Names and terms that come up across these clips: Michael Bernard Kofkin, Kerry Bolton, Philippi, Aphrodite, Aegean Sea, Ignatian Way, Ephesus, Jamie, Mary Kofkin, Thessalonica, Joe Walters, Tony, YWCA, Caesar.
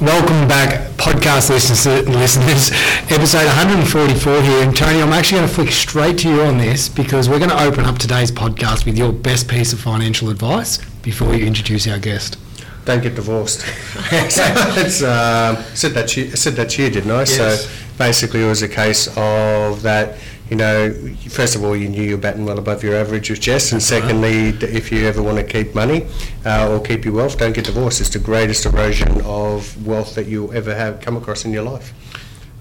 Welcome back, podcast listeners. Episode 144 here. And Tony, I'm actually going to flick straight to you on this because we're going to open up today's podcast with your best piece of financial advice before you introduce our guest. Don't get divorced. I said that to you, didn't I? Yes. So basically it was a case of that, you know, first of all, you knew you were batting well above your average with Jess, and secondly, if you ever want to keep money or keep your wealth, don't get divorced. It's the greatest erosion of wealth that you'll ever have come across in your life.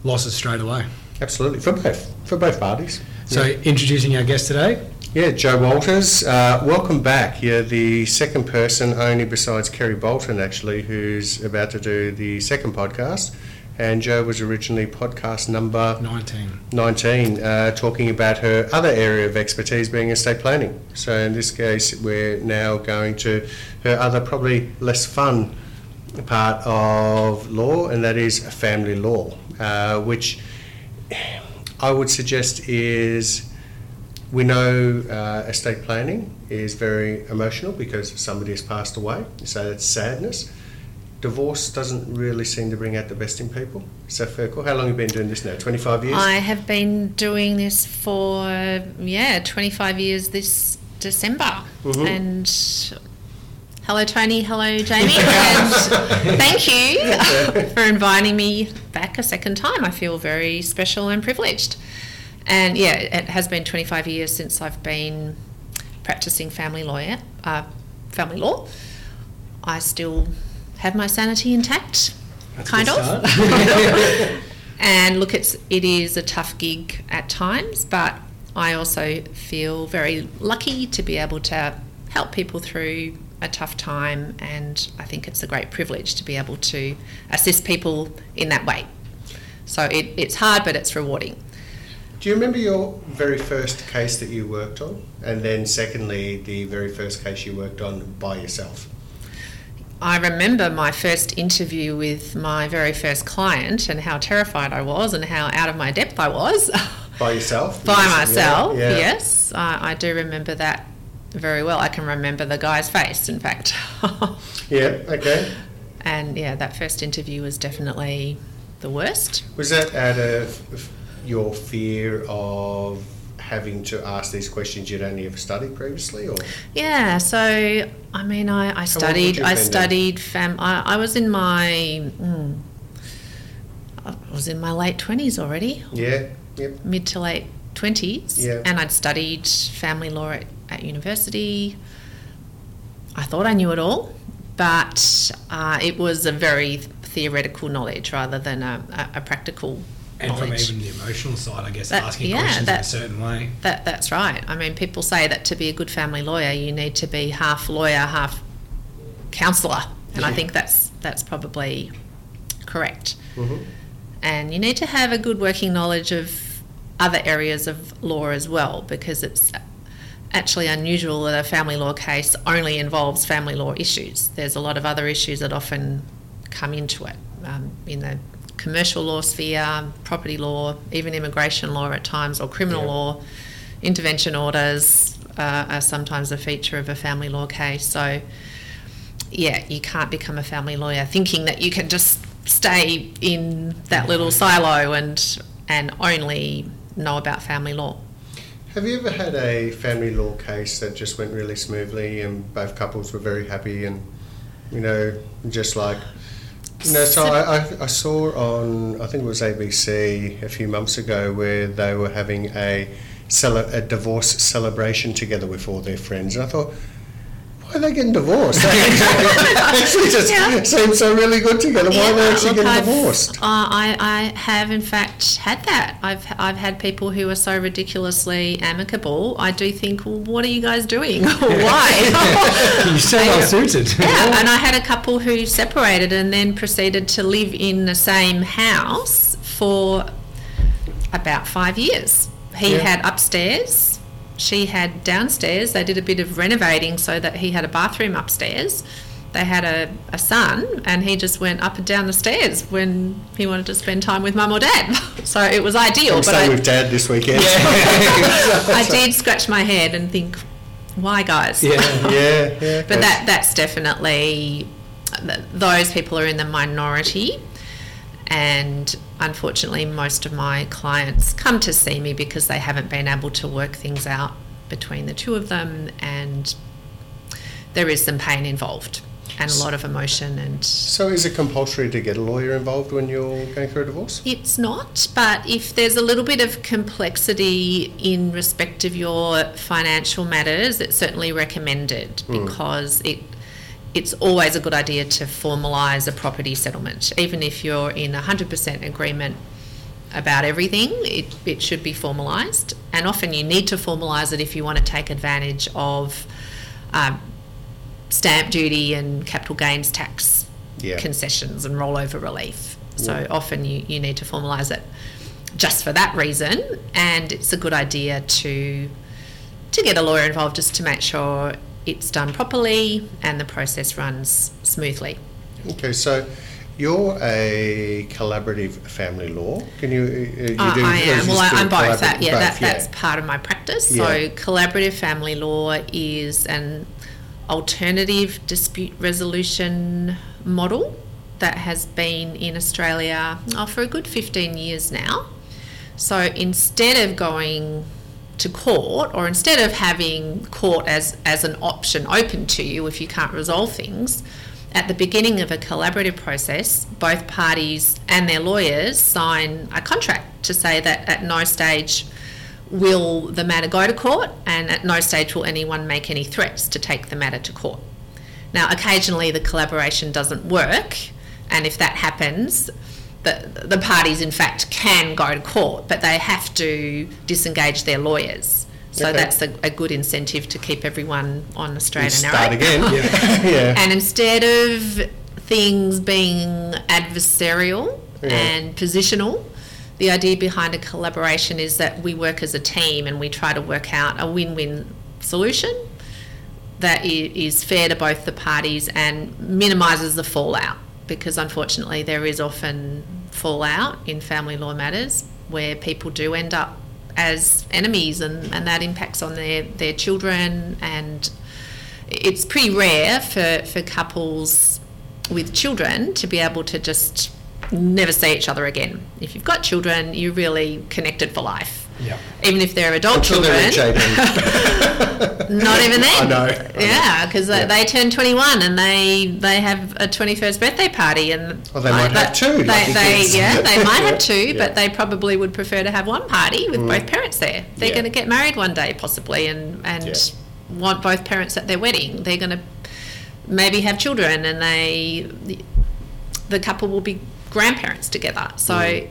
Losses straight away. Absolutely, for both parties. So yeah. Introducing our guest today. Yeah, Joe Walters. Welcome back. You're the second person only besides Kerry Bolton, actually, who's about to do the second podcast. And Joe was originally podcast number 19, talking about her other area of expertise being estate planning. So in this case, we're now going to her other, probably less fun part of law, and that is family law, which I would suggest is, we know estate planning is very emotional because somebody has passed away, so that's sadness. Divorce doesn't really seem to bring out the best in people. So, Ferkel, how long have you been doing this now? 25 years? I have been doing this for, 25 years this December. Mm-hmm. And hello, Tony. Hello, Jamie. And thank you for inviting me back a second time. I feel very special and privileged. And, yeah, it has been 25 years since I've been practicing family law. I still have my sanity intact, that's kind of. And look, it is a tough gig at times, but I also feel very lucky to be able to help people through a tough time, and I think it's a great privilege to be able to assist people in that way. So it's hard, but it's rewarding. Do you remember your very first case that you worked on, and then secondly, the very first case you worked on by yourself? I remember my first interview with my very first client and how terrified I was and how out of my depth I was. By yourself? By myself, yeah. Yes. I do remember that very well. I can remember the guy's face, in fact. Yeah, okay. And, yeah, that first interview was definitely the worst. Was that out of your fear of having to ask these questions you'd only ever studied previously, or? Yeah, so I mean, I was in my late 20s already. Yeah, yep. Mid to late 20s, yeah. And I'd studied family law at university. I thought I knew it all, but it was a very theoretical knowledge rather than a practical. And knowledge. From even the emotional side, I guess, asking questions in a certain way. That's right. I mean, people say that to be a good family lawyer, you need to be half lawyer, half counsellor. And yeah. I think that's probably correct. Mm-hmm. And you need to have a good working knowledge of other areas of law as well, because it's actually unusual that a family law case only involves family law issues. There's a lot of other issues that often come into it in the commercial law sphere, property law, even immigration law at times, or criminal law. Intervention orders are sometimes a feature of a family law case. So, yeah, you can't become a family lawyer thinking that you can just stay in that little silo and only know about family law. Have you ever had a family law case that just went really smoothly and both couples were very happy and, you know, just like... No, so I saw on, I think it was ABC a few months ago, where they were having a divorce celebration together with all their friends. And I thought, why are they getting divorced? They actually just seem so really good together. Why are they actually getting divorced? I have, in fact, had that. I've had people who are so ridiculously amicable. I do think, well, what are you guys doing? Why? You so well suited. Yeah, and I had a couple who separated and then proceeded to live in the same house for about 5 years. He had upstairs. She had downstairs. They did a bit of renovating so that he had a bathroom upstairs. They had a son, and he just went up and down the stairs when he wanted to spend time with mum or dad. So it was ideal. I'm staying with dad this weekend. Yeah. I did scratch my head and think, why, guys? Yeah, yeah. But that's definitely those people are in the minority, and unfortunately most of my clients come to see me because they haven't been able to work things out between the two of them, and there is some pain involved and a lot of emotion. And so is it compulsory to get a lawyer involved when you're going through a divorce? It's not, but if there's a little bit of complexity in respect of your financial matters, it's certainly recommended, because it's always a good idea to formalise a property settlement. Even if you're in 100% agreement about everything, it should be formalised, and often you need to formalise it if you want to take advantage of stamp duty and capital gains tax concessions and rollover relief. So often you need to formalise it just for that reason, and it's a good idea to get a lawyer involved just to make sure it's done properly and the process runs smoothly. Okay, so you're a collaborative family law. Can you? I am. Well, I'm both. That's part of my practice. Yeah. So collaborative family law is an alternative dispute resolution model that has been in Australia for a good 15 years now. So instead of going to court, or instead of having court as an option open to you if you can't resolve things, at the beginning of a collaborative process, both parties and their lawyers sign a contract to say that at no stage will the matter go to court, and at no stage will anyone make any threats to take the matter to court. Now, occasionally the collaboration doesn't work, and if that happens, the parties in fact can go to court, but they have to disengage their lawyers. So that's a good incentive to keep everyone on the straight and narrow. Start again. And instead of things being adversarial and positional, the idea behind a collaboration is that we work as a team and we try to work out a win-win solution that is fair to both the parties and minimises the fallout, because unfortunately there is often fallout in family law matters where people do end up as enemies, and that impacts on their children, and it's pretty rare for couples with children to be able to just never see each other again. If you've got children, you're really connected for life. Yeah. Even if they're adult children. Not even then. I know. Yeah, because they turn 21 and they have a 21st birthday party, and they might have two. They might have two, but they probably would prefer to have one party with both parents there. They're going to get married one day possibly, and want both parents at their wedding. They're going to maybe have children, and the couple will be grandparents together. So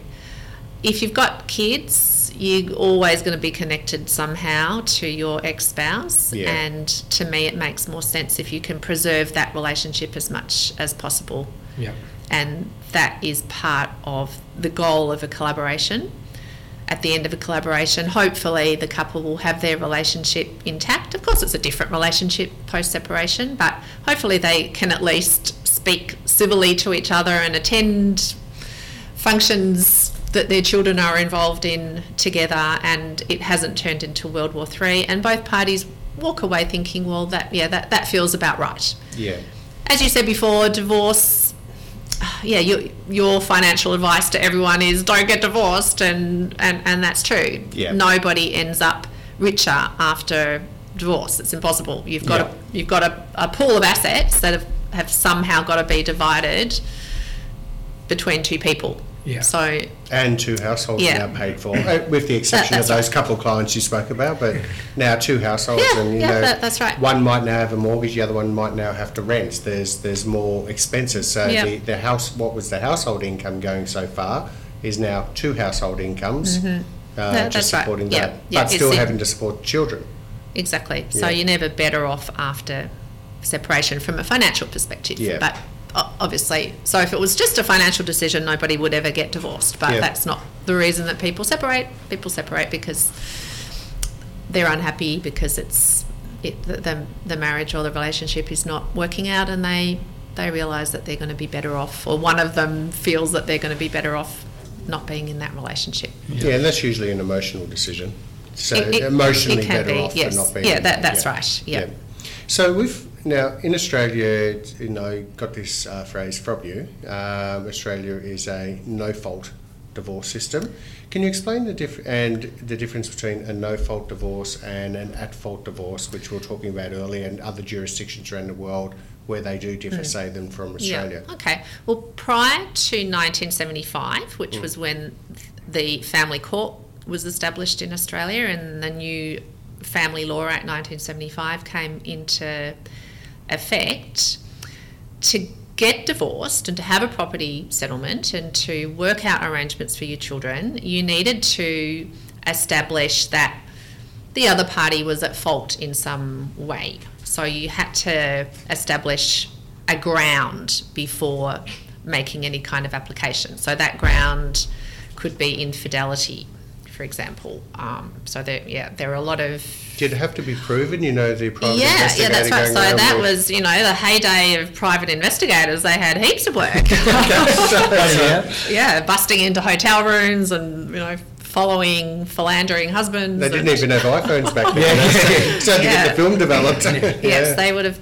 if you've got kids, you're always going to be connected somehow to your ex-spouse, and to me it makes more sense if you can preserve that relationship as much as possible. Yeah. And that is part of the goal of a collaboration. At the end of a collaboration, hopefully the couple will have their relationship intact. Of course, it's a different relationship post-separation, but hopefully they can at least speak civilly to each other and attend functions that their children are involved in together, and it hasn't turned into World War III, and both parties walk away thinking, well, that feels about right. Yeah. As you said before, divorce, your financial advice to everyone is don't get divorced, and that's true. Yeah. Nobody ends up richer after divorce. It's impossible. You've got a pool of assets that have somehow got to be divided between two people. Yeah. So, and two households now paid for, with the exception of those couple of clients you spoke about, but now two households, and that's right. One might now have a mortgage, the other one might now have to rent. There's more expenses. So the house, what was the household income going so far, is now two household incomes, just supporting that, but still having to support children. Exactly. Yeah. So you're never better off after separation from a financial perspective. Yeah. But obviously, so if it was just a financial decision, nobody would ever get divorced, but that's not the reason that people separate. People separate because they're unhappy, because the marriage or the relationship is not working out, and they realise that they're going to be better off, or one of them feels that they're going to be better off not being in that relationship. Yeah, and that's usually an emotional decision. So it, emotionally it better be, off for not being. Yeah, that's right. Yeah. So we've Now, in Australia, you know, got this phrase from you. Australia is a no-fault divorce system. Can you explain the difference between a no-fault divorce and an at-fault divorce, which we were talking about earlier, and other jurisdictions around the world where they do differ, say, than from Australia? Yeah. Okay. Well, prior to 1975, which was when the family court was established in Australia, and the new Family Law Act 1975 came into effect, to get divorced and to have a property settlement and to work out arrangements for your children, you needed to establish that the other party was at fault in some way. So you had to establish a ground before making any kind of application. So that ground could be infidelity, for example. There are a lot of... Did it have to be proven, you know, the private investigator? Yeah, that's right. So that was, you know, the heyday of private investigators. They had heaps of work. Yeah, busting into hotel rooms and, you know, following philandering husbands. They didn't even have iPhones back then. So to get the film developed. Yes, they would have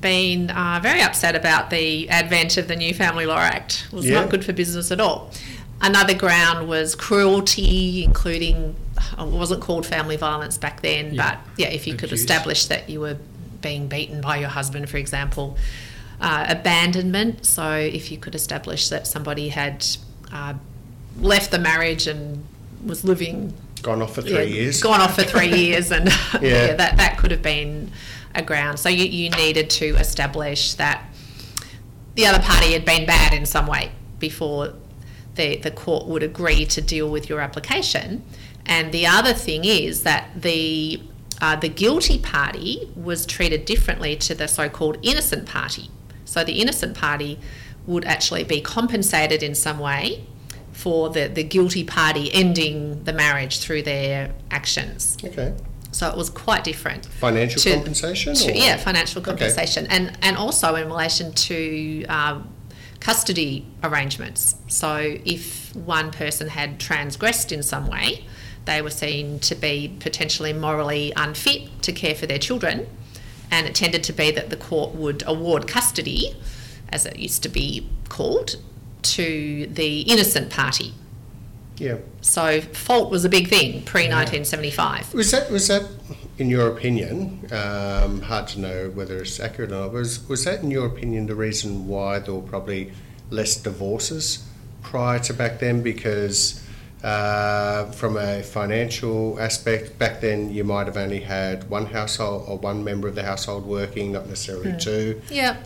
been very upset about the advent of the new Family Law Act. It was not good for business at all. Another ground was cruelty, including, it wasn't called family violence back then, but if you could establish that you were being beaten by your husband, for example. Abandonment, so if you could establish that somebody had left the marriage and was living... Gone off for three years and that could have been a ground. So you needed to establish that the other party had been bad in some way before the court would agree to deal with your application. And the other thing is that the guilty party was treated differently to the so-called innocent party. So the innocent party would actually be compensated in some way for the guilty party ending the marriage through their actions. Okay. So it was quite different. Financial compensation. Okay. And also in relation to... custody arrangements. So if one person had transgressed in some way, they were seen to be potentially morally unfit to care for their children, and it tended to be that the court would award custody, as it used to be called, to the innocent party. Yeah. So fault was a big thing pre-1975. Was that, in your opinion, hard to know whether it's accurate or not, was that, in your opinion, the reason why there were probably less divorces prior to back then? Because from a financial aspect, back then you might have only had one household or one member of the household working, not necessarily two. Yeah.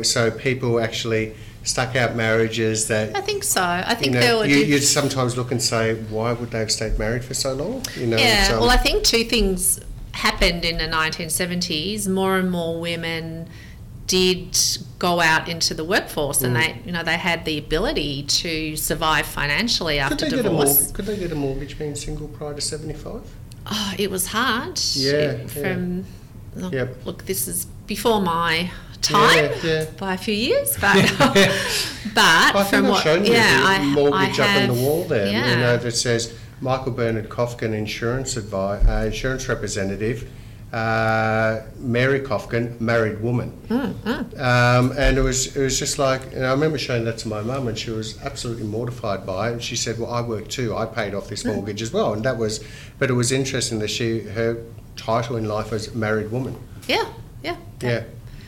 So people actually... stuck out marriages that... I think so. I think there were... You'd sometimes look and say, why would they have stayed married for so long? You know, yeah, well, I think two things happened in the 1970s. More and more women did go out into the workforce and they had the ability to survive financially after divorce. Could they get a mortgage being single prior to 75? Oh, it was hard. Yeah. Look, this is before my... time by a few years, but from what mortgage up on the wall there, you know, that says Michael Bernard Kofkin, insurance representative, Mary Kofkin, married woman, and it was just like, and I remember showing that to my mum, and she was absolutely mortified by it. And she said, "Well, I worked too. I paid off this mortgage as well." And that was, but it was interesting that her title in life was married woman. Yeah.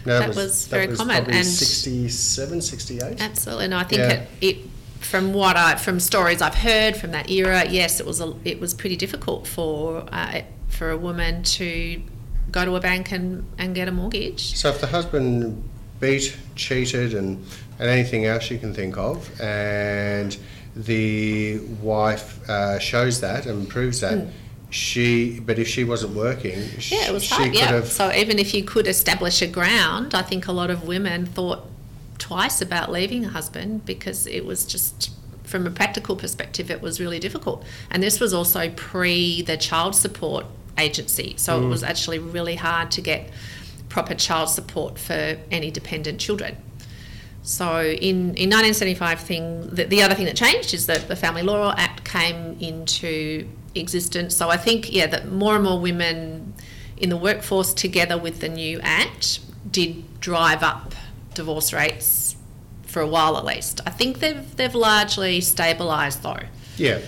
No, that was common, and 67, 68. Absolutely, and I think it from stories I've heard from that era, yes, it was pretty difficult for a woman to go to a bank and get a mortgage. So if the husband cheated, and anything else you can think of, and the wife shows that and proves that. But if she wasn't working, it was hard, could have. So even if you could establish a ground, I think a lot of women thought twice about leaving a husband, because it was just, from a practical perspective, it was really difficult. And this was also pre the child support agency, so it was actually really hard to get proper child support for any dependent children. So in 1975, the other thing that changed is that the Family Law Act came into existence. So I think that more and more women in the workforce, together with the new act, did drive up divorce rates for a while at least. I think they've largely stabilised though. Yeah.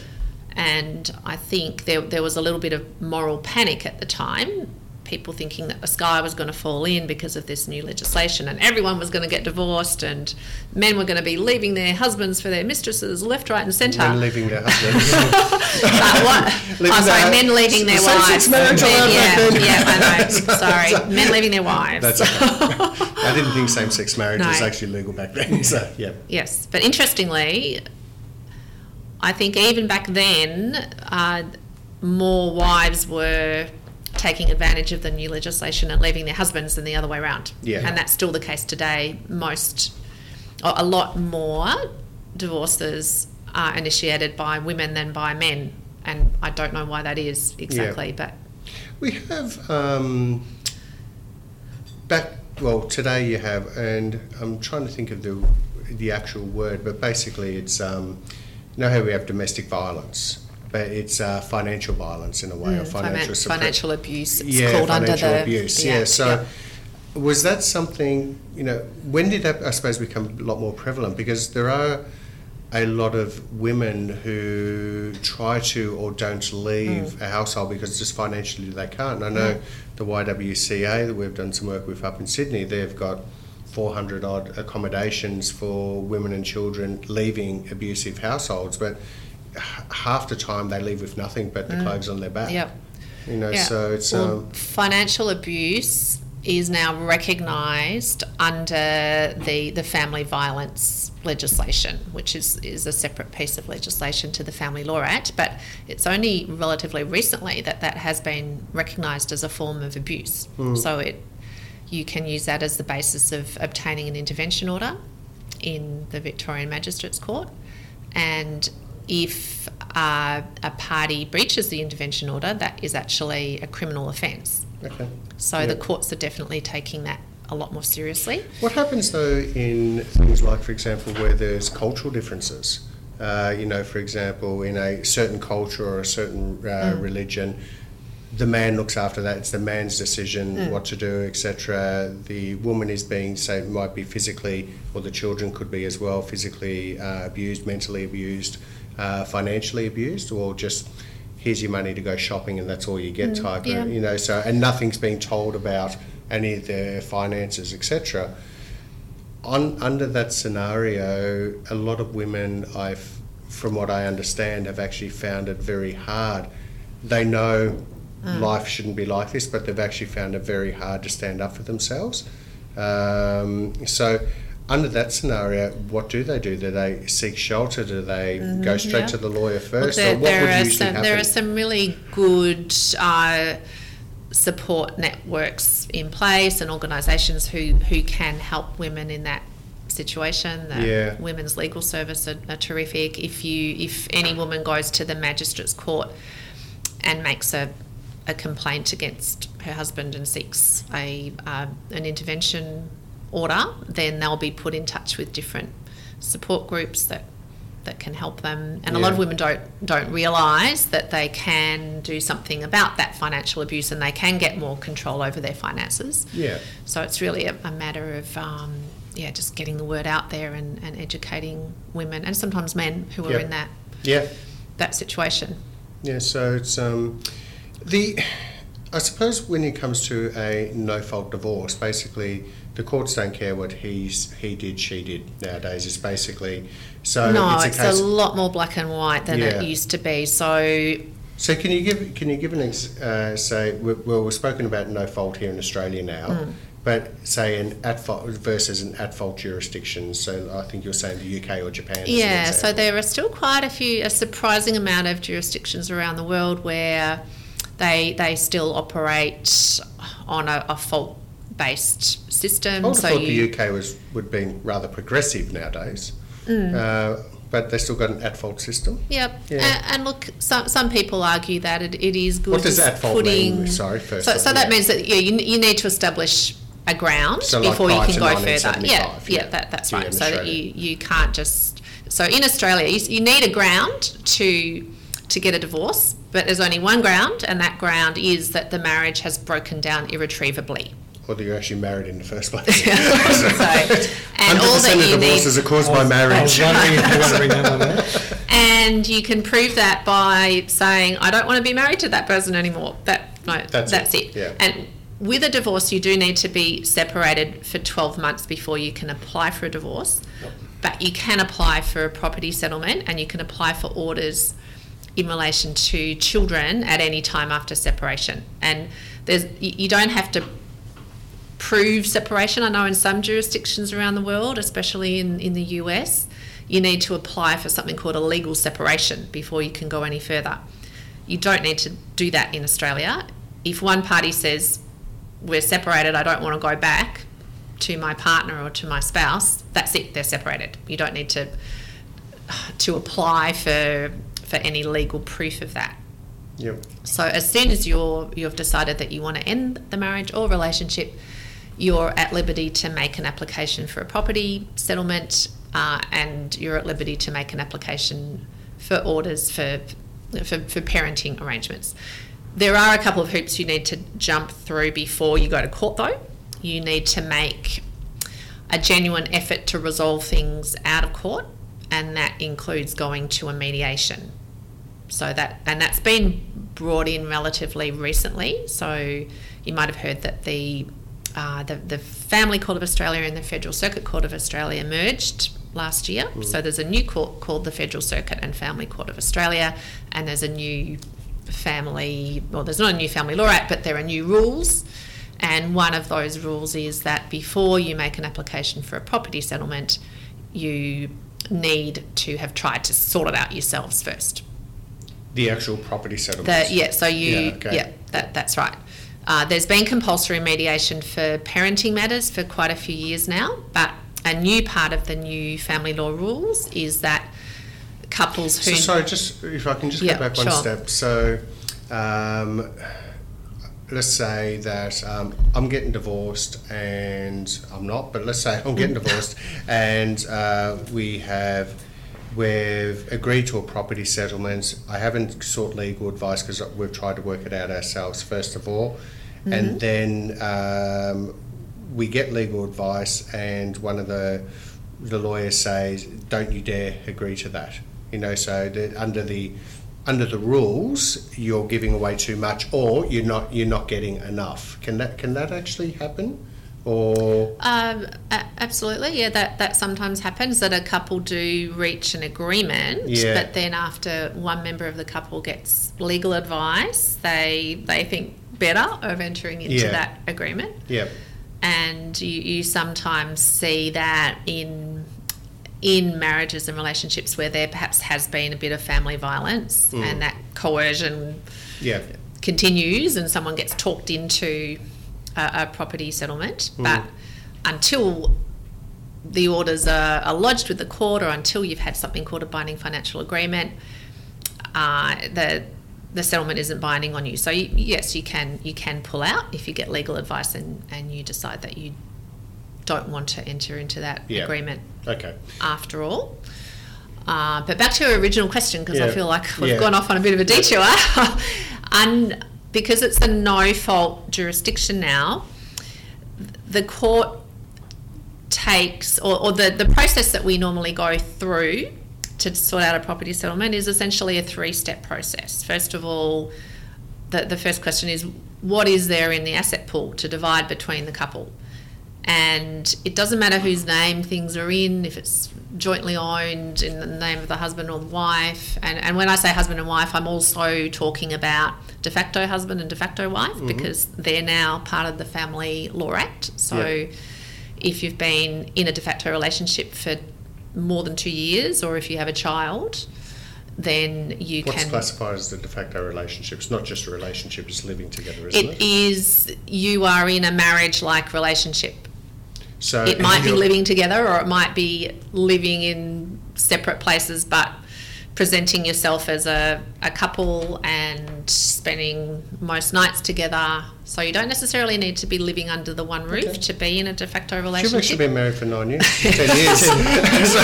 And I think there was a little bit of moral panic at the time, people thinking that the sky was going to fall in because of this new legislation and everyone was going to get divorced and men were going to be leaving their husbands for their mistresses left, right and centre. Men leaving their husbands. Men leaving their wives. Men leaving their wives. That's okay. I didn't think same-sex marriage was actually legal back then. So yeah. Yes, but interestingly, I think even back then, more wives were taking advantage of the new legislation and leaving their husbands than the other way around. Yeah. And that's still the case today. A lot more divorces are initiated by women than by men. And I don't know why that is exactly, but... We have, today you have, and I'm trying to think of the actual word, but basically it's, you know how we have domestic violence, but it's financial violence in a way, or financial abuse. It's called financial under abuse. The act, was that something, when did that, I suppose, become a lot more prevalent? Because there are a lot of women who try to or don't leave a household because just financially they can't. And I know the YWCA that we've done some work with up in Sydney, they've got 400 odd accommodations for women and children leaving abusive households, but half the time they leave with nothing but the clothes on their back. Yep. So it's... financial abuse is now recognised under the family violence legislation, which is a separate piece of legislation to the Family Law Act, but it's only relatively recently that has been recognised as a form of abuse. So you can use that as the basis of obtaining an intervention order in the Victorian Magistrates Court, and if a party breaches the intervention order, that is actually a criminal offence. Okay. So the courts are definitely taking that a lot more seriously. What happens though in things like, for example, where there's cultural differences? For example, in a certain culture or a certain religion, the man looks after that. It's the man's decision what to do, etc. The woman is being, say, might be physically, or the children could be as well, physically abused, mentally abused, financially abused, or just here's your money to go shopping and that's all you get type. Yeah. So and nothing's being told about any of their finances, etc. Under that scenario, a lot of women, from what I understand, have actually found it very hard. They know life shouldn't be like this, but they've actually found it very hard to stand up for themselves. So under that scenario, what do? Do they seek shelter? Do they go straight to the lawyer first? Well, there are some really good support networks in place and organisations who can help women in that situation. The Women's Legal Service are terrific. If any woman goes to the Magistrates Court and makes a complaint against her husband and seeks an intervention order, then they'll be put in touch with different support groups that can help them. And a lot of women don't realise that they can do something about that financial abuse and they can get more control over their finances. Yeah. So it's really a matter of just getting the word out there and educating women and sometimes men who are in that situation. Yeah, so it's I suppose when it comes to a no-fault divorce, basically the courts don't care what he did, she did nowadays. It's basically... it's a lot more black and white than it used to be. So can you give an say, we've spoken about no-fault here in Australia now, but say an at-fault versus an at-fault jurisdiction. So I think you're saying the UK or Japan. Yeah, so there are still quite a surprising amount of jurisdictions around the world where... They still operate on a fault-based system. I would have thought the UK would be rather progressive nowadays, but they've still got an at-fault system. Yep. Yeah. And look, some people argue that it is good. What does at-fault mean? Sorry, first. So that means that you need to establish a ground before you can go further. That's right. So that you can't just... So in Australia, you need a ground to get a divorce, but there's only one ground, and that ground is that the marriage has broken down irretrievably. whether you're actually married in the first place. Yeah, so, and 100% all that of divorces are caused by marriage. I was wondering if you want to remember that. And you can prove that by saying, I don't want to be married to that person anymore. That's it. Yeah. And with a divorce, you do need to be separated for 12 months before you can apply for a divorce. Yep. But you can apply for a property settlement, and you can apply for orders in relation to children at any time after separation. And you don't have to prove separation. I know in some jurisdictions around the world, especially in the US, you need to apply for something called a legal separation before you can go any further. You don't need to do that in Australia. If one party says, we're separated, I don't want to go back to my partner or to my spouse, that's it, they're separated. You don't need to apply for any legal proof of that. Yep. So as soon as you've decided that you want to end the marriage or relationship, you're at liberty to make an application for a property settlement, and you're at liberty to make an application for orders for parenting arrangements. There are a couple of hoops you need to jump through before you go to court, though. You need to make a genuine effort to resolve things out of court, and that includes going to a mediation. So that's been brought in relatively recently. So you might have heard that the Family Court of Australia and the Federal Circuit Court of Australia merged last year. Mm. So there's a new court called the Federal Circuit and Family Court of Australia, and there's a new there's not a new Family Law Act, but there are new rules. And one of those rules is that before you make an application for a property settlement, you need to have tried to sort it out yourselves first. The actual property settlement. That's right. There's been compulsory mediation for parenting matters for quite a few years now, but a new part of the new family law rules is that couples who... So sorry, just if I can just go back one step. So let's say that I'm getting divorced, and I'm not, but let's say I'm getting divorced, and we've agreed to a property settlement. I haven't sought legal advice because we've tried to work it out ourselves first of all, mm-hmm. and then we get legal advice, and one of the lawyers says, "Don't you dare agree to that." You know, so that under the rules, you're giving away too much, or you're not getting enough. Can that actually happen? Or absolutely, yeah. That sometimes happens, that a couple do reach an agreement, but then after one member of the couple gets legal advice, they think better of entering into that agreement. Yeah. And you sometimes see that in marriages and relationships where there perhaps has been a bit of family violence, and that coercion continues, and someone gets talked into a property settlement. But until the orders are lodged with the court, or until you've had something called a binding financial agreement, the settlement isn't binding on you. So yes, you can pull out if you get legal advice and you decide that you don't want to enter into that agreement. Okay. After all, but back to your original question, because I feel like we've gone off on a bit of a detour. And because it's a no-fault jurisdiction now, the court takes, or the process that we normally go through to sort out a property settlement is essentially a three-step process. First of all, the first question is, what is there in the asset pool to divide between the couple? And it doesn't matter whose name things are in, if it's jointly owned in the name of the husband or the wife. And when I say husband and wife, I'm also talking about de facto husband and de facto wife, mm-hmm. because they're now part of the Family Law Act. So if you've been in a de facto relationship for more than 2 years, or if you have a child, then what's classified as the de facto relationship? It's not just a relationship, it's living together, isn't it? It is. You are in a marriage-like relationship. So it might be living together, or it might be living in separate places, but presenting yourself as a couple and spending most nights together. So you don't necessarily need to be living under the one roof to be in a de facto relationship. You've actually been married for 9 years, 10 years. So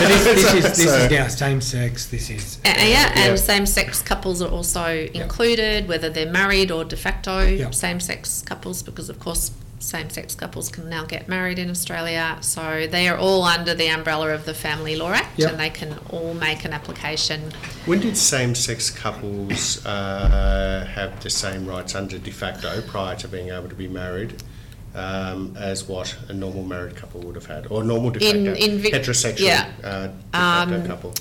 this is now same sex. This is and same sex couples are also included, whether they're married or de facto same sex couples, because of course same-sex couples can now get married in Australia, so they are all under the umbrella of the Family Law Act, yep. and they can all make an application. When did same-sex couples have the same rights under de facto prior to being able to be married as what a normal married couple would have had, or normal de facto heterosexual yeah. De facto couple?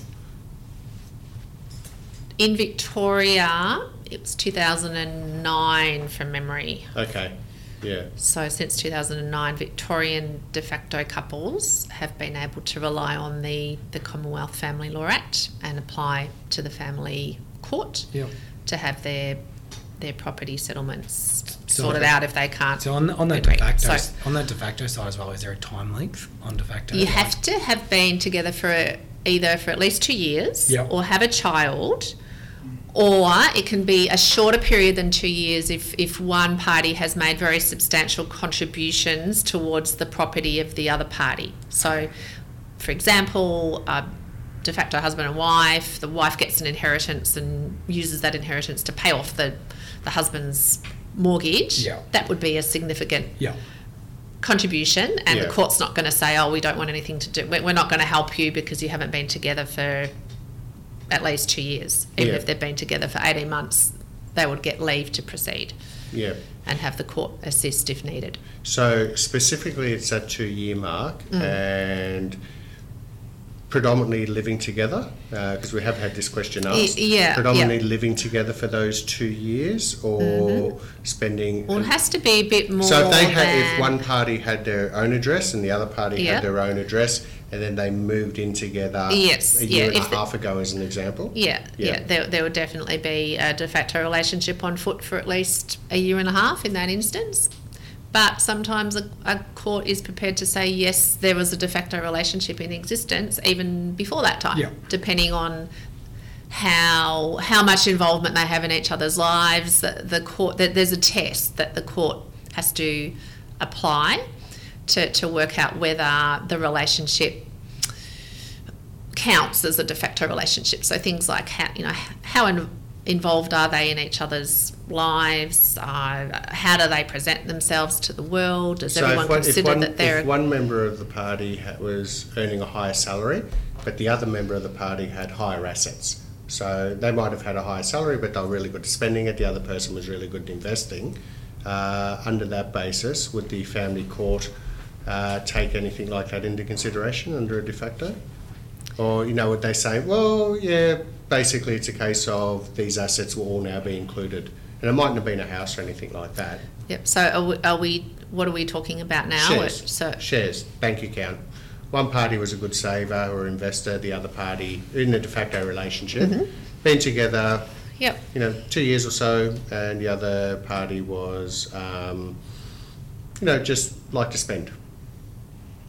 In Victoria, it was 2009 from memory. Okay. Yeah. So since 2009, Victorian de facto couples have been able to rely on the Commonwealth Family Law Act and apply to the family court yeah. to have their property settlements sorted out if they can't. So on that de facto side as well, is there a time length on de facto? You have to have been together for at least 2 years yeah. or have a child. Or it can be a shorter period than 2 years if one party has made very substantial contributions towards the property of the other party. So, for example, de facto husband and wife, the wife gets an inheritance and uses that inheritance to pay off the husband's mortgage. Yeah. That would be a significant contribution, and the court's not going to say, we don't want anything to do. We're not going to help you because you haven't been together for at least 2 years. Even if they've been together for 18 months, they would get leave to proceed and have the court assist if needed. So specifically it's that 2 year mark and predominantly living together, because we have had this question asked, predominantly living together for those 2 years or spending... Well, it has to be a bit more. So if one party had their own address and the other party had their own address, and then they moved in together a year and a half ago as an example. There would definitely be a de facto relationship on foot for at least a year and a half in that instance. But sometimes a court is prepared to say, yes, there was a de facto relationship in existence even before that time, depending on how much involvement they have in each other's lives. The court, there's a test that the court has to apply to work out whether the relationship counts as a de facto relationship. So things like how involved are they in each other's lives? How do they present themselves to the world? Does everyone consider that they're... If one member of the party was earning a higher salary, but the other member of the party had higher assets. So they might have had a higher salary, but they were really good at spending it. The other person was really good at investing. Under that basis, would the family court... take anything like that into consideration under a de facto? Or, would they say, basically it's a case of these assets will all now be included. And it mightn't have been a house or anything like that. Yep, so what are we talking about now? Shares, bank account. One party was a good saver or investor, the other party in a de facto relationship, been together, 2 years or so, and the other party was, just like to spend.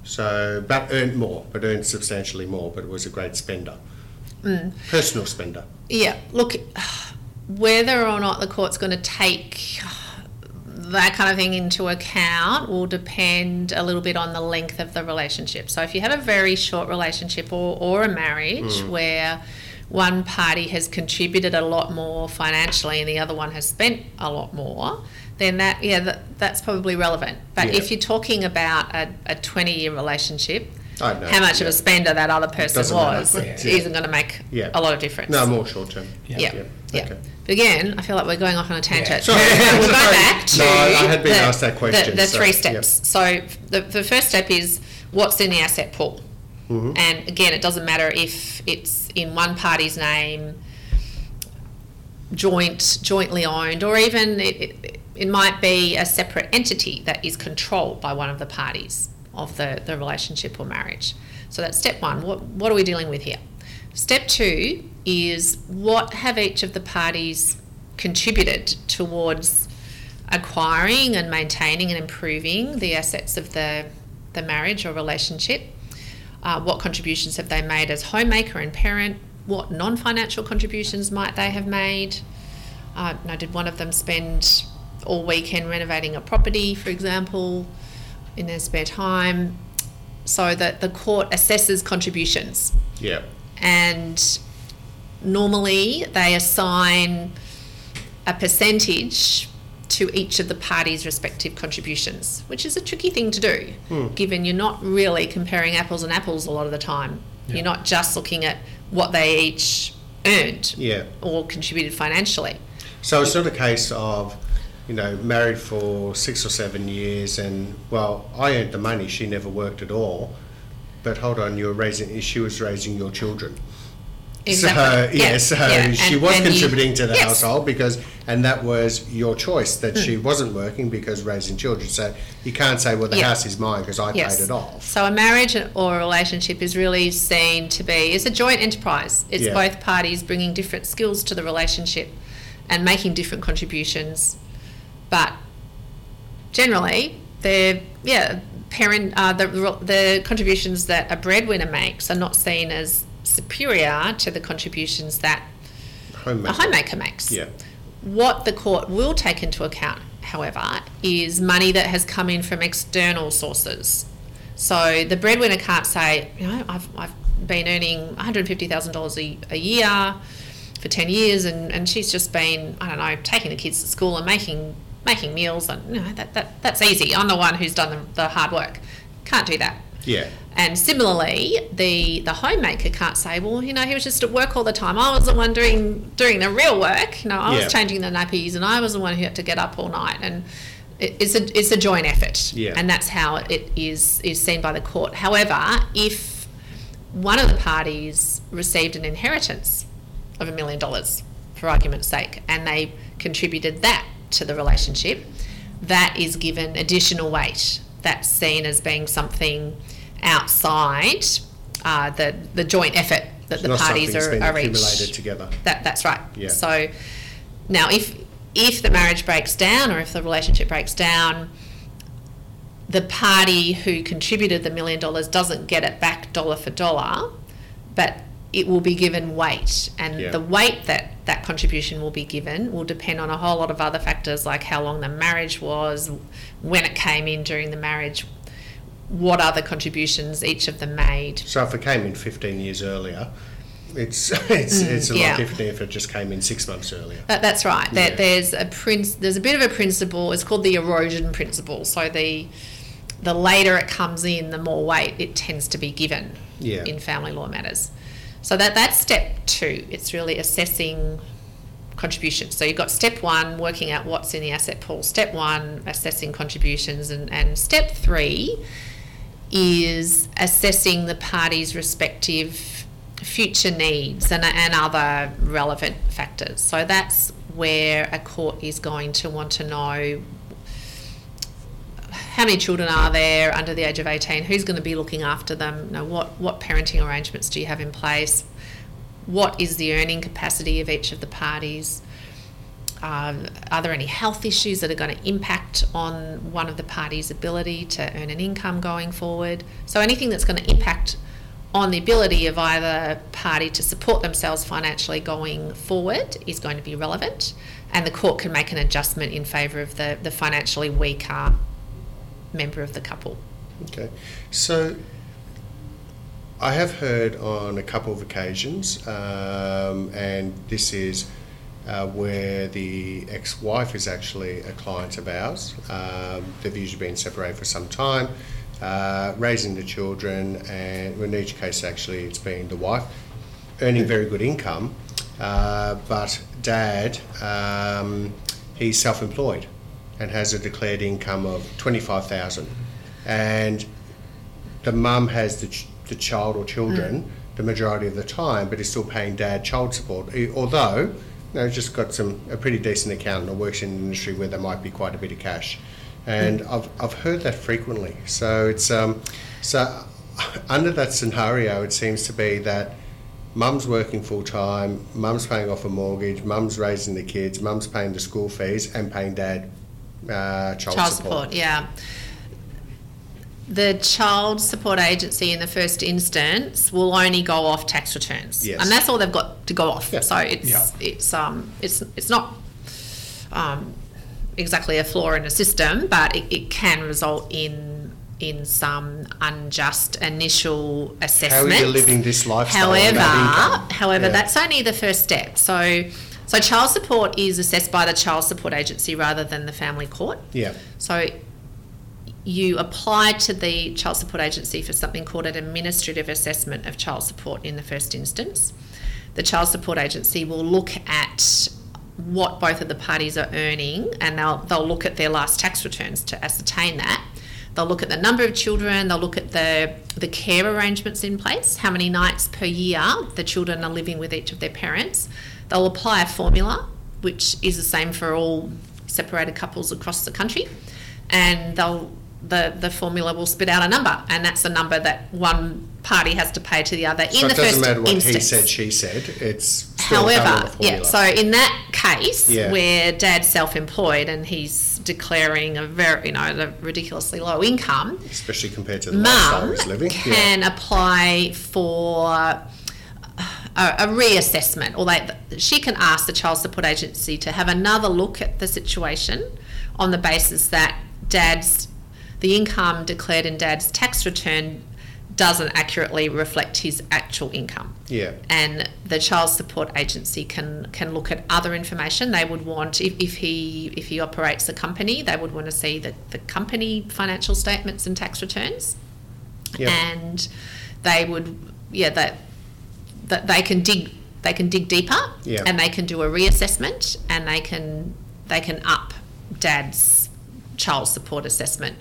So, but earned substantially more, but was a great spender. Personal spender. Yeah, look, whether or not the court's going to take that kind of thing into account will depend a little bit on the length of the relationship. So if you have a very short relationship or a marriage where one party has contributed a lot more financially and the other one has spent a lot more, then that's probably relevant. But if you're talking about a 20-year relationship, how much of a spender that other person was isn't going to make a lot of difference. No, more short-term. Yeah. Okay. But again, I feel like we're going off on a tangent. Yeah. Sorry. We'll go back to I had been asked that question. The three steps. Yep. So the first step is what's in the asset pool. And again, it doesn't matter if it's in one party's name, jointly owned, or even it might be a separate entity that is controlled by one of the parties of the relationship or marriage. So that's step one. What are we dealing with here? Step two is what have each of the parties contributed towards acquiring and maintaining and improving the assets of the marriage or relationship. What contributions have they made as homemaker and parent? What non-financial contributions might they have made? Did one of them spend all weekend renovating a property, for example, in their spare time? So that the court assesses contributions. Yeah. And normally they assign a percentage to each of the parties' respective contributions, which is a tricky thing to do, given you're not really comparing apples and apples a lot of the time. Yeah. You're not just looking at what they each earned or contributed financially. So it's not a case of, you know, married for 6 or 7 years and, well, I earned the money, she never worked at all, but hold on, she was raising your children. Exactly. So, she was contributing to the household because, and that was your choice that she wasn't working because raising children. So you can't say, well, the house is mine because I paid it off. So a marriage or a relationship is really seen to be, it's a joint enterprise. It's both parties bringing different skills to the relationship and making different contributions. But generally, they're, the contributions that a breadwinner makes are not seen as superior to the contributions that a homemaker makes. Yeah. What the court will take into account, however, is money that has come in from external sources. So the breadwinner can't say, you know, I've been earning $150,000 a year for 10 years and she's just been, I don't know, taking the kids to school and making meals, and you know, that's easy. I'm the one who's done the hard work. Can't do that. Yeah. And similarly, the homemaker can't say, well, you know, he was just at work all the time. I was the one doing the real work. You know, I was changing the nappies and I was the one who had to get up all night. And it's a joint effort. Yeah. And that's how it is seen by the court. However, if one of the parties received an inheritance of $1 million, for argument's sake, and they contributed that to the relationship, that is given additional weight. That's seen as being something outside the joint effort that the parties are accumulated together. That's right. Yeah. So now, if the marriage breaks down or if the relationship breaks down, the party who contributed the $1 million doesn't get it back dollar for dollar, but it will be given weight, and the weight that contribution will be given will depend on a whole lot of other factors, like how long the marriage was, when it came in during the marriage, what other contributions each of them made. So if it came in 15 years earlier, it's a lot different if it just came in 6 months earlier. That's right. Yeah. There's a bit of a principle. It's called the erosion principle. So the later it comes in, the more weight it tends to be given in family law matters. So that's step two. It's really assessing contributions. So you've got step one, working out what's in the asset pool. Step one, assessing contributions. And step three is assessing the parties' respective future needs and other relevant factors. So that's where a court is going to want to know how many children are there under the age of 18, who's going to be looking after them, you know, what parenting arrangements do you have in place, what is the earning capacity of each of the parties, are there any health issues that are going to impact on one of the parties' ability to earn an income going forward. So anything that's going to impact on the ability of either party to support themselves financially going forward is going to be relevant, and the court can make an adjustment in favour of the financially weaker member of the couple. Okay, so I have heard on a couple of occasions, and this is where the ex-wife is actually a client of ours. They've usually been separated for some time, raising the children, and in each case actually it's been the wife earning very good income, but dad, he's self-employed and has a declared income of $25,000, and the mum has the child or children the majority of the time, but is still paying dad child support, although, you know, just got a pretty decent accountant or works in an industry where there might be quite a bit of cash, and I've heard that frequently. So it's so under that scenario, it seems to be that mum's working full-time, mum's paying off a mortgage, mum's raising the kids, mum's paying the school fees and paying dad child support. Yeah. The Child Support Agency in the first instance will only go off tax returns. Yes. And that's all they've got to go off. Yeah. So it's not exactly a flaw in the system, but it can result in some unjust initial assessment. How are you living this lifestyle? However, that's only the first step. So So child support is assessed by the child support agency rather than the family court. Yeah. So you apply to the child support agency for something called an administrative assessment of child support in the first instance. The child support agency will look at what both of the parties are earning, and they'll look at their last tax returns to ascertain that. They'll look at the number of children, they'll look at the care arrangements in place, how many nights per year the children are living with each of their parents. They'll apply a formula, which is the same for all separated couples across the country, and the formula will spit out a number, and that's the number that one party has to pay to the other in the first instance. So it doesn't matter what he said, she said, it's still done on the formula. Yeah, so in that case where dad's self-employed and he's declaring a very, a ridiculously low income, especially compared to the lifestyle he's living, mum can apply for a reassessment, or she can ask the child support agency to have another look at the situation on the basis that the income declared in dad's tax return doesn't accurately reflect his actual income. Yeah. And the child support agency can look at other information. They would want, if he operates a company, they would want to see the company financial statements and tax returns. Yeah. And they would that they can dig deeper. Yeah. And they can do a reassessment, and they can up dad's child support assessment.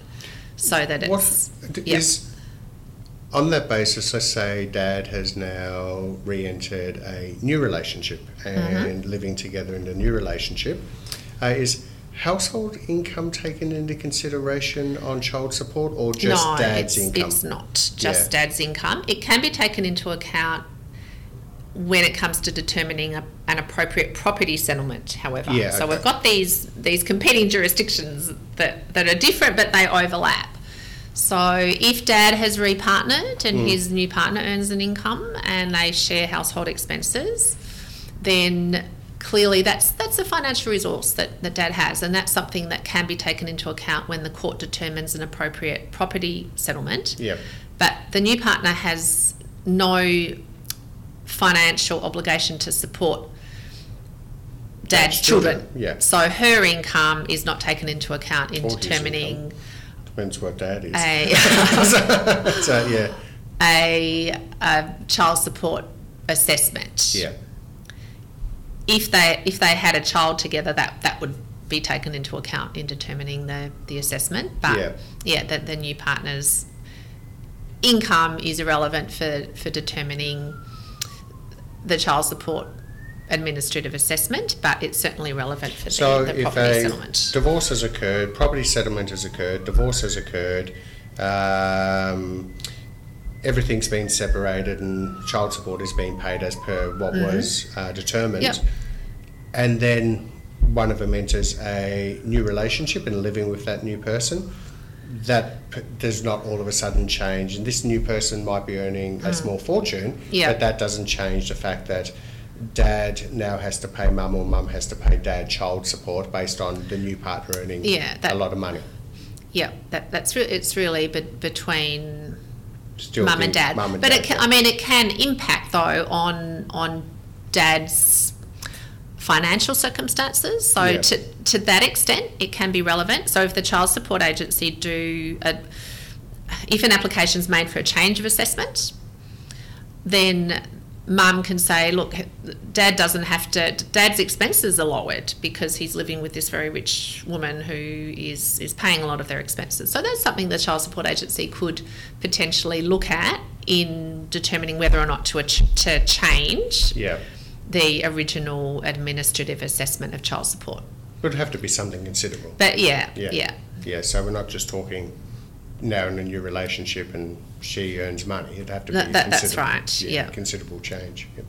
So that it's... On that basis, let's say dad has now re-entered a new relationship and living together in a new relationship. Is household income taken into consideration on child support, or just dad's income? No, it's not just dad's income. It can be taken into account when it comes to determining an appropriate property settlement, however. Yeah, so we've got these competing jurisdictions that are different, but they overlap. So if dad has repartnered and his new partner earns an income and they share household expenses, then clearly that's a financial resource that dad has, and that's something that can be taken into account when the court determines an appropriate property settlement. Yep. But the new partner has no financial obligation to support dad's children. Yeah. So her income is not taken into account in determining... Depends what dad is. A child support assessment. Yeah. If they had a child together, that would be taken into account in determining the assessment. But the new partner's income is irrelevant for determining the child support administrative assessment, but it's certainly relevant for the property settlement. So if a divorce has occurred, property settlement has occurred, divorce has occurred, everything's been separated and child support is being paid as per what was determined, and then one of them enters a new relationship and living with that new person, that does not all of a sudden change, and this new person might be earning a small fortune, but that doesn't change the fact that dad now has to pay mum, or mum has to pay dad child support based on the new partner earning a lot of money. Yeah, it's really between mum and dad. But it can impact though on dad's financial circumstances. So to that extent, it can be relevant. So if the child support agency if an application is made for a change of assessment, then mum can say, look, dad doesn't have to, dad's expenses are lowered because he's living with this very rich woman who is paying a lot of their expenses. So that's something the child support agency could potentially look at in determining whether or not to change the original administrative assessment of child support. It would have to be something considerable. But so we're not just talking now in a new relationship and she earns money. It'd have to be considerable change. Yeah.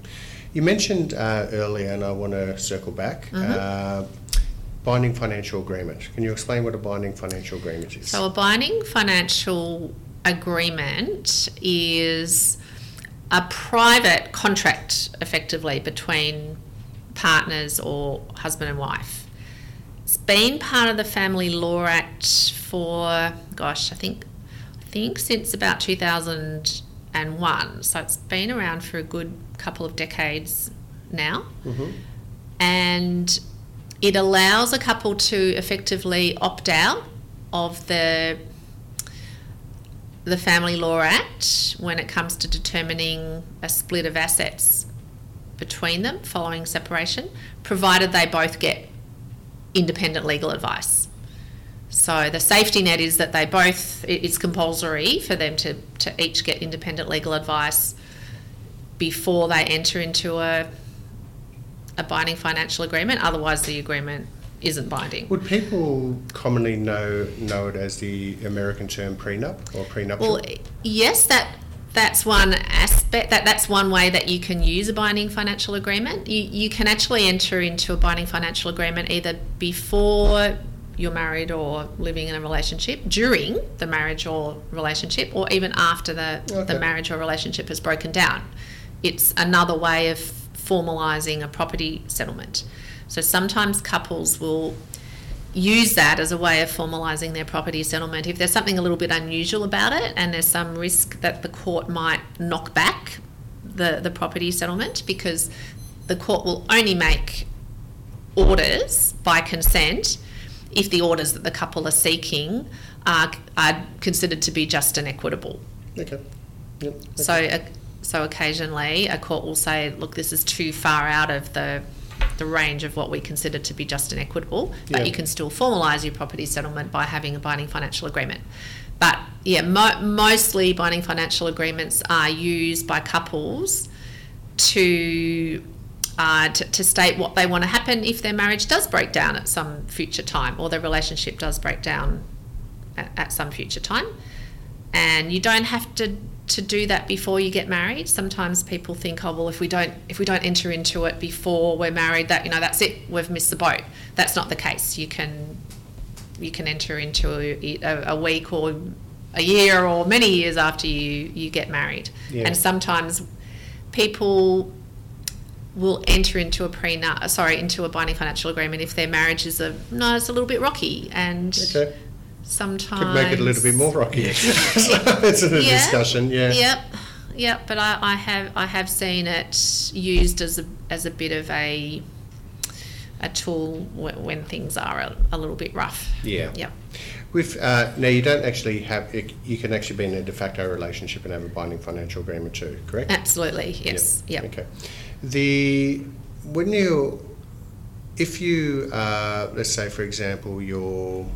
You mentioned earlier, and I want to circle back, binding financial agreement. Can you explain what a binding financial agreement is? So a binding financial agreement is a private contract, effectively, between partners or husband and wife. It's been part of the Family Law Act for, I think since about 2001. So it's been around for a good couple of decades now. and it allows a couple to effectively opt out of the Family Law Act when it comes to determining a split of assets between them following separation, provided they both get independent legal advice. So the safety net is that they both, it's compulsory for them to each get independent legal advice before they enter into a binding financial agreement, otherwise the agreement isn't binding. Would people commonly know it as the American term prenup or prenuptial? Well, yes, that's one aspect, that's one way that you can use a binding financial agreement. You can actually enter into a binding financial agreement either before you're married or living in a relationship, during the marriage or relationship, or even after the marriage or relationship has broken down. It's another way of formalising a property settlement. So sometimes couples will use that as a way of formalising their property settlement. If there's something a little bit unusual about it and there's some risk that the court might knock back the property settlement, because the court will only make orders by consent if the orders that the couple are seeking are considered to be just and equitable. Okay. Yep. Okay. So occasionally a court will say, look, this is too far out of the range of what we consider to be just and equitable, but you can still formalise your property settlement by having a binding financial agreement. But mostly binding financial agreements are used by couples to state what they want to happen if their marriage does break down at some future time, or their relationship does break down at some future time. And you don't have to do that before you get married. Sometimes people think, oh well, if we don't enter into it before we're married, that that's it, we've missed the boat. That's not the case. You can enter into a week or a year or many years after you get married. Yeah. And sometimes people will enter into a binding financial agreement if their marriage is it's a little bit rocky, and sometimes could make it a little bit more rocky. It's a discussion. But I have seen it used as a bit of a tool when things are a little bit rough. With now, you don't actually have it, you can actually be in a de facto relationship and have a binding financial agreement too, correct? Absolutely, yes. Let's say for example you're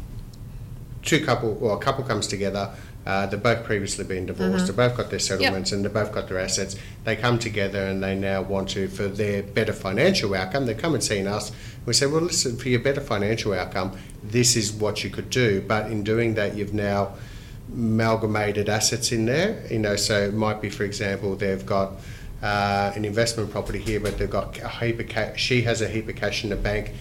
a couple comes together, they've both previously been divorced, they've both got their settlements and they've both got their assets, they come together and they now want to, for their better financial outcome, they come and see us, we say, well listen, for your better financial outcome, this is what you could do, but in doing that you've now amalgamated assets in there, so it might be, for example, they've got an investment property here, but they've got a heap of cash, she has a heap of cash in the bank,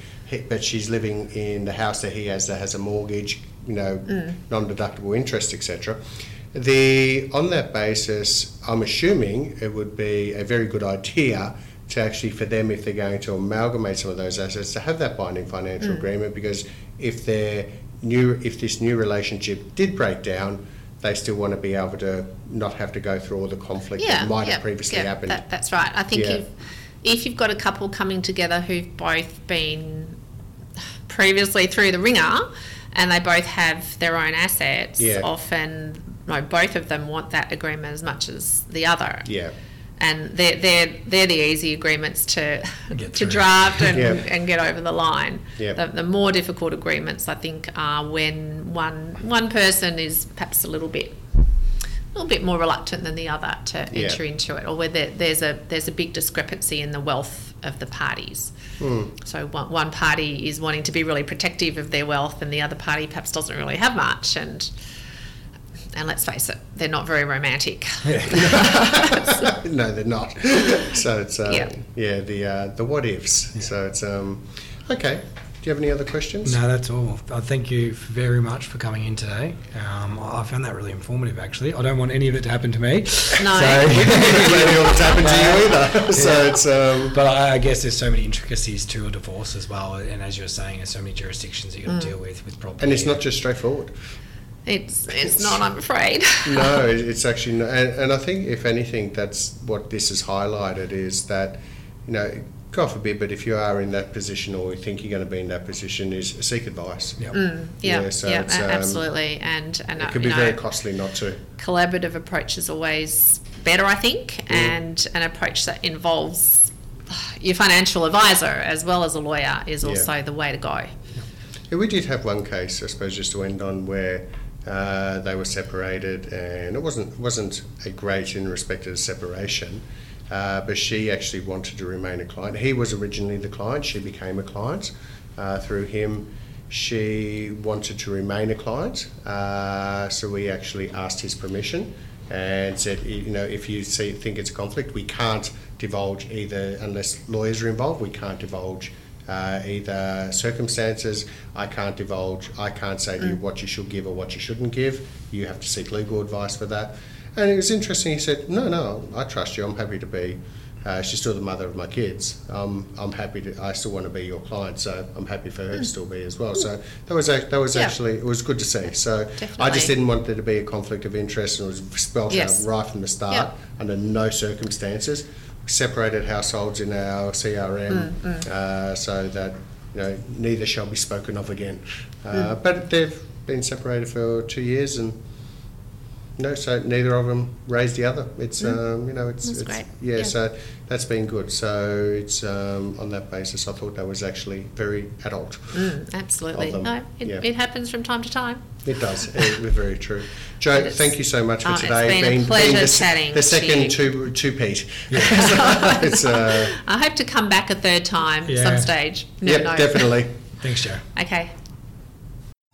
but she's living in the house that he has that has a mortgage, non-deductible interest, etc. On that basis, I'm assuming it would be a very good idea to actually, for them, if they're going to amalgamate some of those assets, to have that binding financial agreement, because if this new relationship did break down, they still want to be able to not have to go through all the conflict that might have previously happened. That's right. I think if you've got a couple coming together who've both been previously through the ringer and they both have their own assets, often both of them want that agreement as much as the other. Yeah. And they're the easy agreements to draft and get over the line. Yeah. The more difficult agreements, I think, are when one person is perhaps a little bit more reluctant than the other to enter into it, or where there's a big discrepancy in the wealth of the parties. So one party is wanting to be really protective of their wealth, and the other party perhaps doesn't really have much, and let's face it, they're not very romantic. Yeah. No, they're not. So it's the what ifs. Yeah. So it's okay. Do you have any other questions? No, that's all. I thank you very much for coming in today. I found that really informative, actually. I don't want any of it to happen to me. No. So, we don't want any of it to happen to you either. So it's, but I guess there's so many intricacies to a divorce as well, and as you're saying, there's so many jurisdictions that you've got to deal with property. And it's not just straightforward. It's not, I'm afraid. No, it's actually not. And I think, if anything, that's what this has highlighted, is that God forbid, but if you are in that position or you think you're going to be in that position, is seek advice. Yep. Absolutely. And it could be very costly not to. Collaborative approach is always better, I think, and an approach that involves your financial advisor as well as a lawyer is also the way to go. Yeah, we did have one case, I suppose, just to end on, where they were separated, and it wasn't a great in respect to the separation. But she actually wanted to remain a client. He was originally the client. She became a client through him. She wanted to remain a client. So we actually asked his permission and said, you know, if you think it's a conflict, we can't divulge either, unless lawyers are involved, we can't divulge either circumstances. I can't say to you what you should give or what you shouldn't give. You have to seek legal advice for that. And it was interesting, he said, no, I trust you, I'm happy to be, she's still the mother of my kids, I still want to be your client, so I'm happy for her to still be as well. So that was actually, it was good to see. So definitely. I just didn't want there to be a conflict of interest, and it was spelled out right from the start, under no circumstances, separated households in our CRM, so that, you know, neither shall be spoken of again. But they've been separated for 2 years, and no, so neither of them raised the other. It's, you know, it's great. Yeah, so that's been good. So it's on that basis, I thought that was actually very adult. Absolutely. No, it happens from time to time. It does. It's very true. Joe, thank you so much for today. It's been a pleasure chatting. The second to Pete. Yeah. So it's, I hope to come back a third time some stage. Definitely. Thanks, Joe. Okay.